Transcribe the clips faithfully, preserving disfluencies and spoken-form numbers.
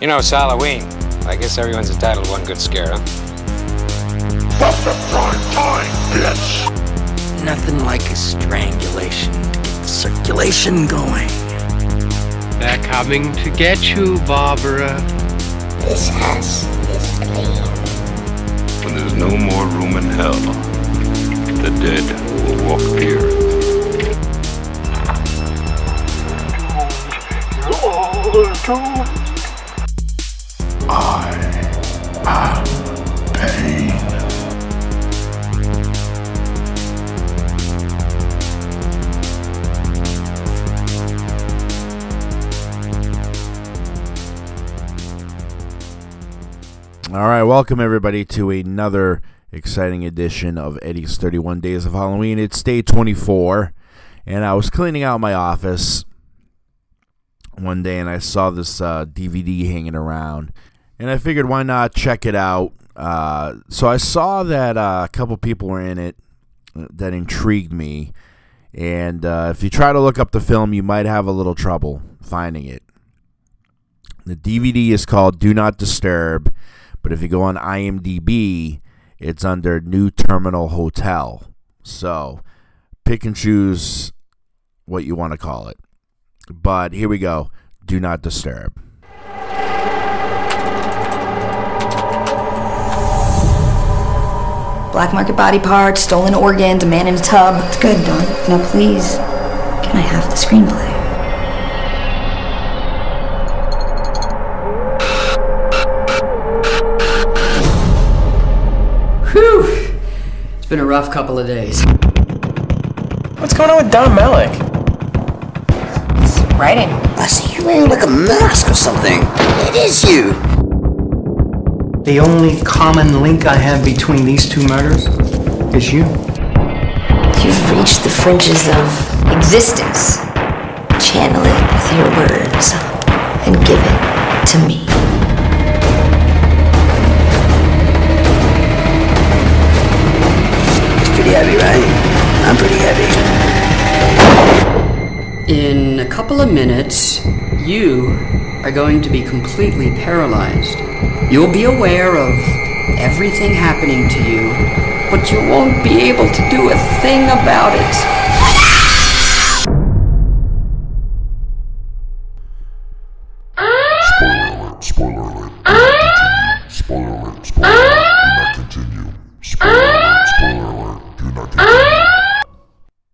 You know, it's Halloween. I guess everyone's entitled to one good scare, huh? What's the prime time, bitch? Nothing like a strangulation to get the circulation going. They're coming to get you, Barbara. This house is clean. When there's no more room in hell, the dead will walk the earth. You're all doomed. I am pain. All right, welcome everybody to another exciting edition of Eddie's thirty-one Days of Halloween. It's day twenty-four, and I was cleaning out my office one day, and I saw this uh, D V D hanging around. And I figured, why not check it out? Uh, so I saw that uh, a couple people were in it that intrigued me. And uh, if you try to look up the film, you might have a little trouble finding it. The D V D is called Do Not Disturb. But if you go on I M D B, it's under New Terminal Hotel. So pick and choose what you want to call it. But here we go. Do Not Disturb. Black market body parts, stolen organs, a man in a tub. It's good, Dawn. No, please. Can I have the screenplay? Whew. It's been a rough couple of days. What's going on with Don Malik? He's writing. I see you wearing like a mask or something. It is you. The only common link I have between these two murders is you. You've reached the fringes of existence. Channel it with your words and give it to me. It's pretty heavy, right? I'm pretty heavy. In a couple of minutes, you are going to be completely paralyzed. You'll be aware of everything happening to you, but you won't be able to do a thing about it. Spoiler alert, spoiler alert. Spoiler alert, spoiler alert. Do not continue. Spoiler alert, spoiler alert. Do not continue.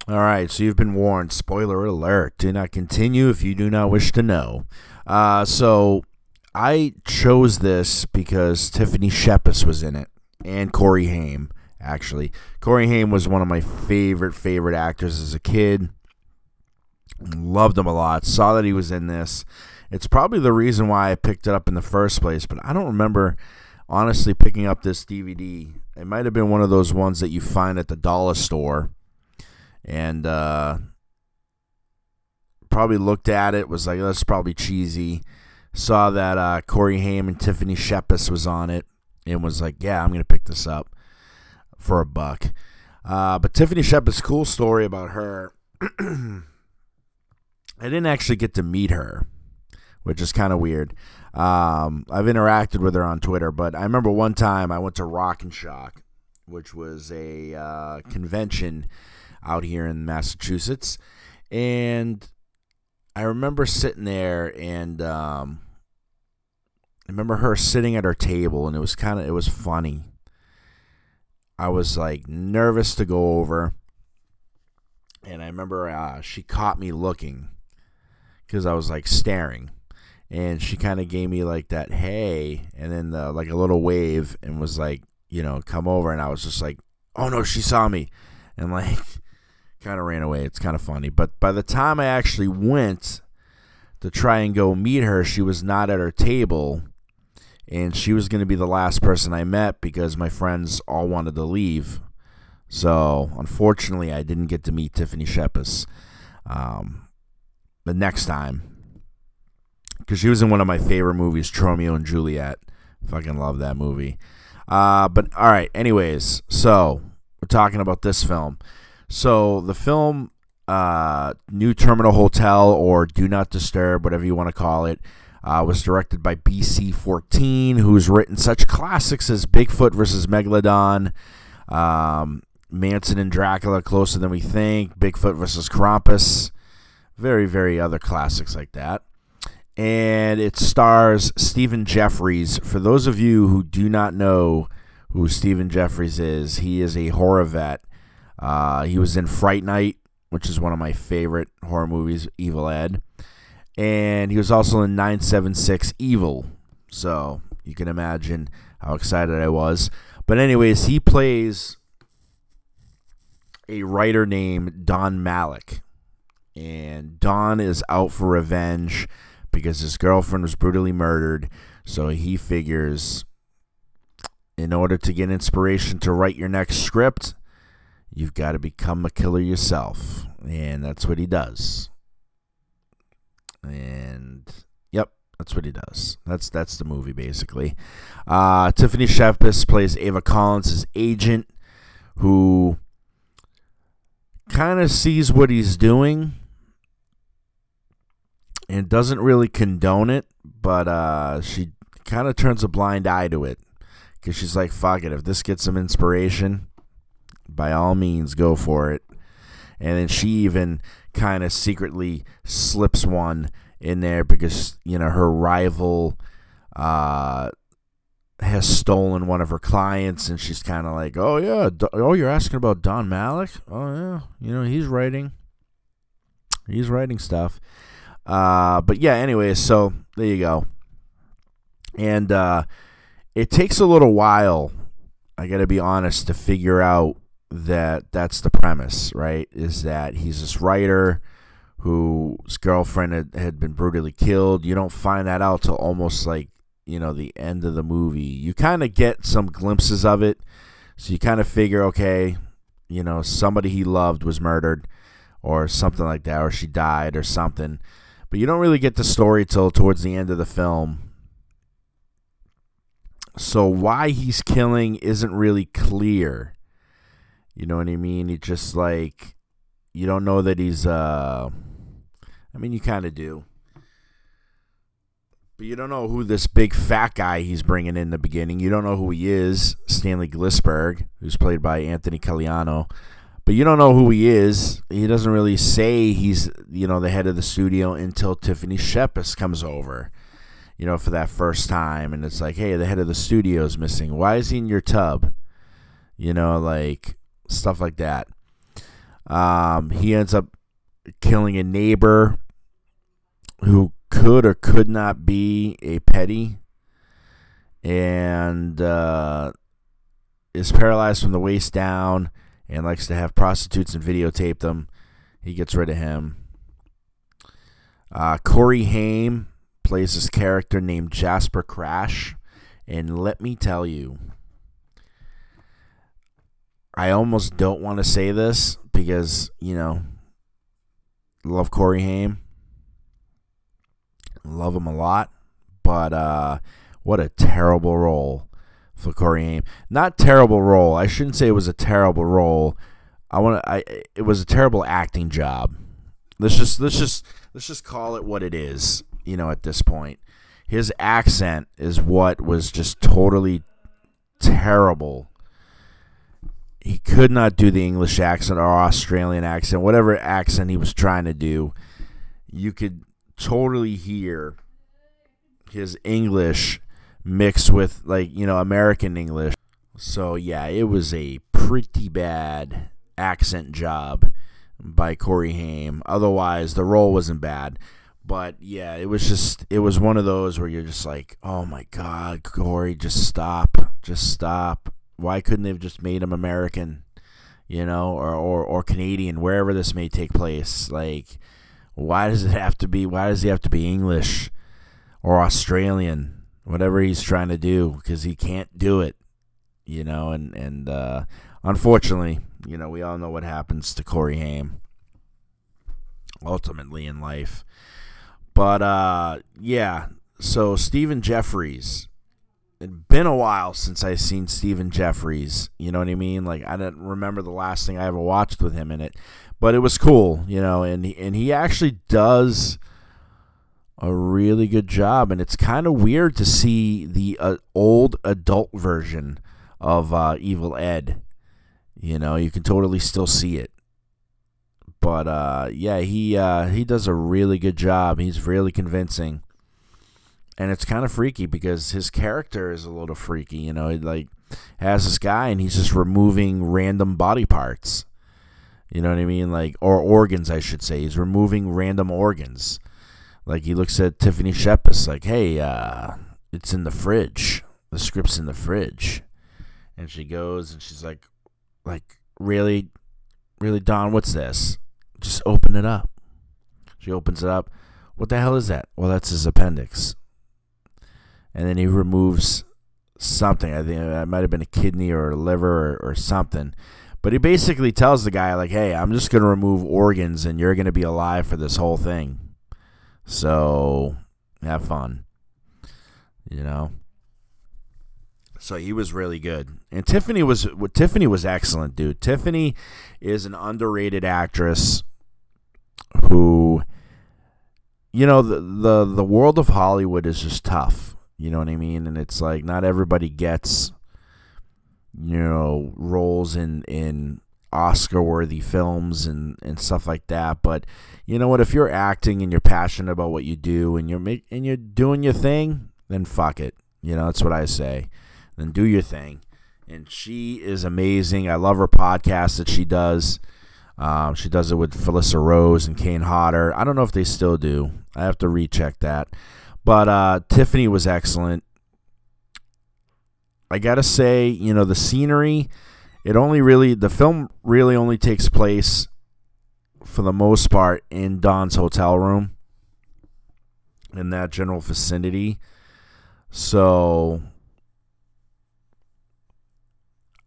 Alright, so you've been warned. Spoiler alert. Do not continue if you do not wish to know. Uh, so... I chose this because Tiffany Shepis was in it, and Corey Haim, actually. Corey Haim was one of my favorite, favorite actors as a kid. Loved him a lot. Saw that he was in this. It's probably the reason why I picked it up in the first place, but I don't remember honestly picking up this D V D. It might have been one of those ones that you find at the dollar store, and uh, probably looked at it, was like, that's probably cheesy. Saw that uh, Corey Haim and Tiffany Shepis was on it and was like, yeah, I'm going to pick this up for a buck. Uh, but Tiffany Shepis, cool story about her. I didn't actually get to meet her, which is kind of weird. Um, I've interacted with her on Twitter, but I remember one time I went to Rock and Shock, which was a uh, convention out here in Massachusetts, and I remember sitting there, and um, I remember her sitting at her table, and it was kind of, it was funny. I was like nervous to go over, and I remember uh, she caught me looking because I was like staring, and she kind of gave me like that hey, and then the, like a little wave, and was like, you know, come over, and I was just like, oh no, she saw me, and like. Kind of ran away. It's kind of funny. But by the time I actually went to try and go meet her, she was not at her table, and she was going to be the last person I met because my friends all wanted to leave. So unfortunately, I didn't get to meet Tiffany Shepis um, the next time, because she was in one of my favorite movies, Tromeo and Juliet. Fucking love that movie. Uh, but all right, anyways, so we're talking about this film. So the film, uh, New Terminal Hotel, or Do Not Disturb, whatever you want to call it, Uh, was directed by B C fourteen, who's written such classics as Bigfoot versus. Megalodon, um, Manson and Dracula, Closer Than We Think, Bigfoot versus. Krampus, very, very other classics like that. And it stars Stephen Geoffreys. For those of you who do not know who Stephen Geoffreys is, he is a horror vet. Uh, he was in Fright Night, which is one of my favorite horror movies, Evil Ed. And he was also in nine seven six Evil. So you can imagine how excited I was. But anyways, he plays a writer named Don Malik. And Don is out for revenge because his girlfriend was brutally murdered. So he figures in order to get inspiration to write your next script, you've got to become a killer yourself. And that's what he does. And yep, that's what he does. That's that's the movie basically. Uh, Tiffany Shepis plays Ava Collins' agent, who kind of sees what he's doing and doesn't really condone it, but uh, she kind of turns a blind eye to it because she's like, "Fuck it, if this gets some inspiration, by all means, go for it." And then she even kind of secretly slips one in there because, you know, her rival uh, has stolen one of her clients, and she's kind of like, oh, yeah, oh, you're asking about Don Malik? Oh, yeah, you know, he's writing. He's writing stuff. Uh, but, yeah, anyway, so there you go. And uh, it takes a little while, I got to be honest, to figure out that that's the premise, right? Is that he's this writer whose girlfriend had, had been brutally killed. You don't find that out till almost like, you know, the end of the movie. You kind of get some glimpses of it. So you kind of figure, okay, you know, somebody he loved was murdered or something like that, or she died or something. But you don't really get the story till towards the end of the film. So why he's killing isn't really clear. You know what I mean? It's just like, you don't know that he's, uh, I mean, you kind of do. But you don't know who this big fat guy he's bringing in the beginning. You don't know who he is, Stanley Glisberg, who's played by Anthony Caliano. But you don't know who he is. He doesn't really say he's, you know, the head of the studio until Tiffany Shepis comes over, you know, for that first time. And it's like, hey, the head of the studio is missing. Why is he in your tub? You know, like, stuff like that. Um, he ends up killing a neighbor who could or could not be a petty, and uh, is paralyzed from the waist down and likes to have prostitutes and videotape them. He gets rid of him. Uh, Corey Haim plays this character named Jasper Crash, and let me tell you, I almost don't want to say this because, you know, love Corey Haim. Love him a lot. But uh, what a terrible role for Corey Haim. Not terrible role. I shouldn't say it was a terrible role. I want to, I it was a terrible acting job. Let's just let's just let's just call it what it is, you know, at this point. His accent is what was just totally terrible. He could not do the English accent or Australian accent, whatever accent he was trying to do. You could totally hear his English mixed with, like, you know, American English. So, yeah, it was a pretty bad accent job by Corey Haim. Otherwise, the role wasn't bad. But, yeah, it was just, it was one of those where you're just like, oh, my God, Corey, just stop, just stop. Why couldn't they have just made him American, you know, or, or, or Canadian, wherever this may take place? Like, why does it have to be, why does he have to be English or Australian, whatever he's trying to do, because he can't do it, you know? And, and uh, unfortunately, you know, we all know what happens to Corey Haim ultimately in life. But, uh, yeah, so Stephen Geoffreys. It's been a while since I've seen Stephen Geoffreys, you know what I mean? Like, I don't remember the last thing I ever watched with him in it, but it was cool, you know, and, and he actually does a really good job. And it's kind of weird to see the uh, old adult version of uh, Evil Ed. You know, you can totally still see it. But, uh, yeah, he uh, he does a really good job. He's really convincing. And it's kind of freaky because his character is a little freaky. You know, he like, has this guy and he's just removing random body parts. You know what I mean? Like, or organs, I should say. He's removing random organs. Like, he looks at Tiffany Shepis like, hey, uh, it's in the fridge. The script's in the fridge. And she goes and she's like, like, really, really, Don, what's this? Just open it up. She opens it up. What the hell is that? Well, that's his appendix. And then he removes something. I think it might have been a kidney or a liver or, or something. But he basically tells the guy, like, hey, I'm just going to remove organs and you're going to be alive for this whole thing. So have fun, you know. So he was really good. And Tiffany was well, Tiffany was excellent, dude. Tiffany is an underrated actress who, you know, the, the, the world of Hollywood is just tough. You know what I mean? And it's like not everybody gets, you know, roles in, in Oscar-worthy films and, and stuff like that. But you know what? If you're acting and you're passionate about what you do and you're, make, and you're doing your thing, then fuck it. You know, that's what I say. Then do your thing. And she is amazing. I love her podcast that she does. Um, she does it with Felissa Rose and Kane Hodder. I don't know if they still do. I have to recheck that. But uh, Tiffany was excellent. I got to say, you know, the scenery, it only really, the film really only takes place for the most part in Don's hotel room, in that general vicinity. So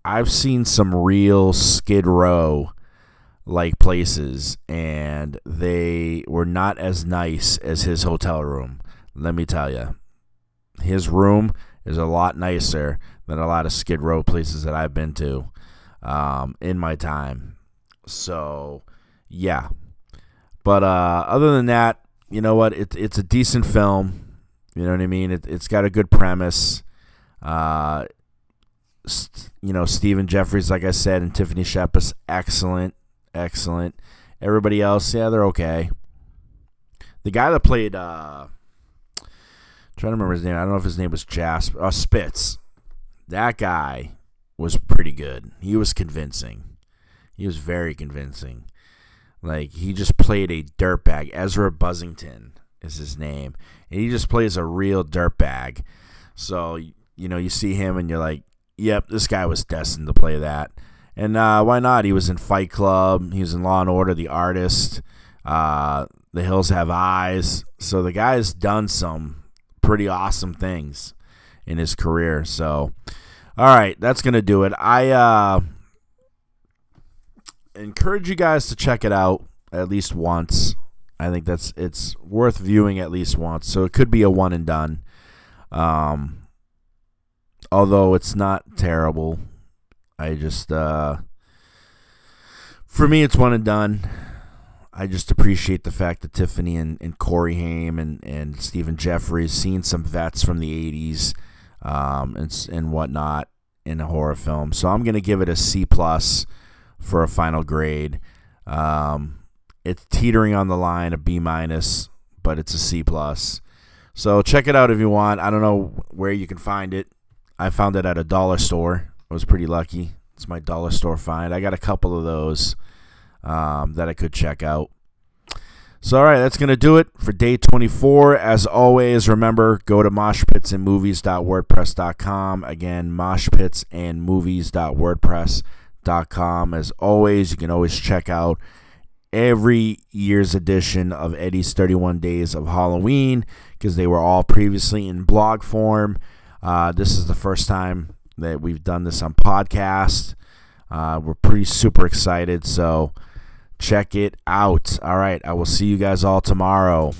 I've seen some real Skid Row like places, and they were not as nice as his hotel room. Let me tell you, his room is a lot nicer than a lot of Skid Row places that I've been to um, in my time. So yeah, but uh, other than that, you know what? It, it's a decent film. You know what I mean? It, it's got a good premise. Uh, st- you know, Stephen Geoffreys, like I said, and Tiffany Shepis, excellent, excellent. Everybody else, yeah, they're okay. The guy that played, uh, I'm trying to remember his name. I don't know if his name was Jasper. Uh, Spitz. That guy was pretty good. He was convincing. He was very convincing. Like, he just played a dirtbag. Ezra Buzzington is his name. And he just plays a real dirtbag. So, you know, you see him and you're like, yep, this guy was destined to play that. And uh, why not? He was in Fight Club. He was in Law and Order, The Artist, uh, The Hills Have Eyes. So the guy has done some pretty awesome things in his career. So, all right, that's going to do it. I uh, encourage you guys to check it out at least once. I think that's it's worth viewing at least once. So it could be a one and done. Um, although it's not terrible. I just, uh, for me, it's one and done. I just appreciate the fact that Tiffany and, and Corey Haim and, and Stephen Geoffreys seen some vets from the eighties um, and, and whatnot in a horror film. So I'm going to give it a C plus for a final grade. Um, It's teetering on the line of B minus, but it's a C plus. So check it out if you want. I don't know where you can find it. I found it at a dollar store. I was pretty lucky. It's my dollar store find. I got a couple of those um, that I could check out. So all right, that's going to do it for day twenty-four. As always, remember, go to mosh pits and movies dot wordpress dot com. Again, mosh pits and movies dot wordpress dot com. As always, you can always check out every year's edition of Eddie's thirty-one Days of Halloween, because they were all previously in blog form. Uh, this is the first time that we've done this on podcast. Uh, we're pretty super excited, so check it out. All right, I will see you guys all tomorrow.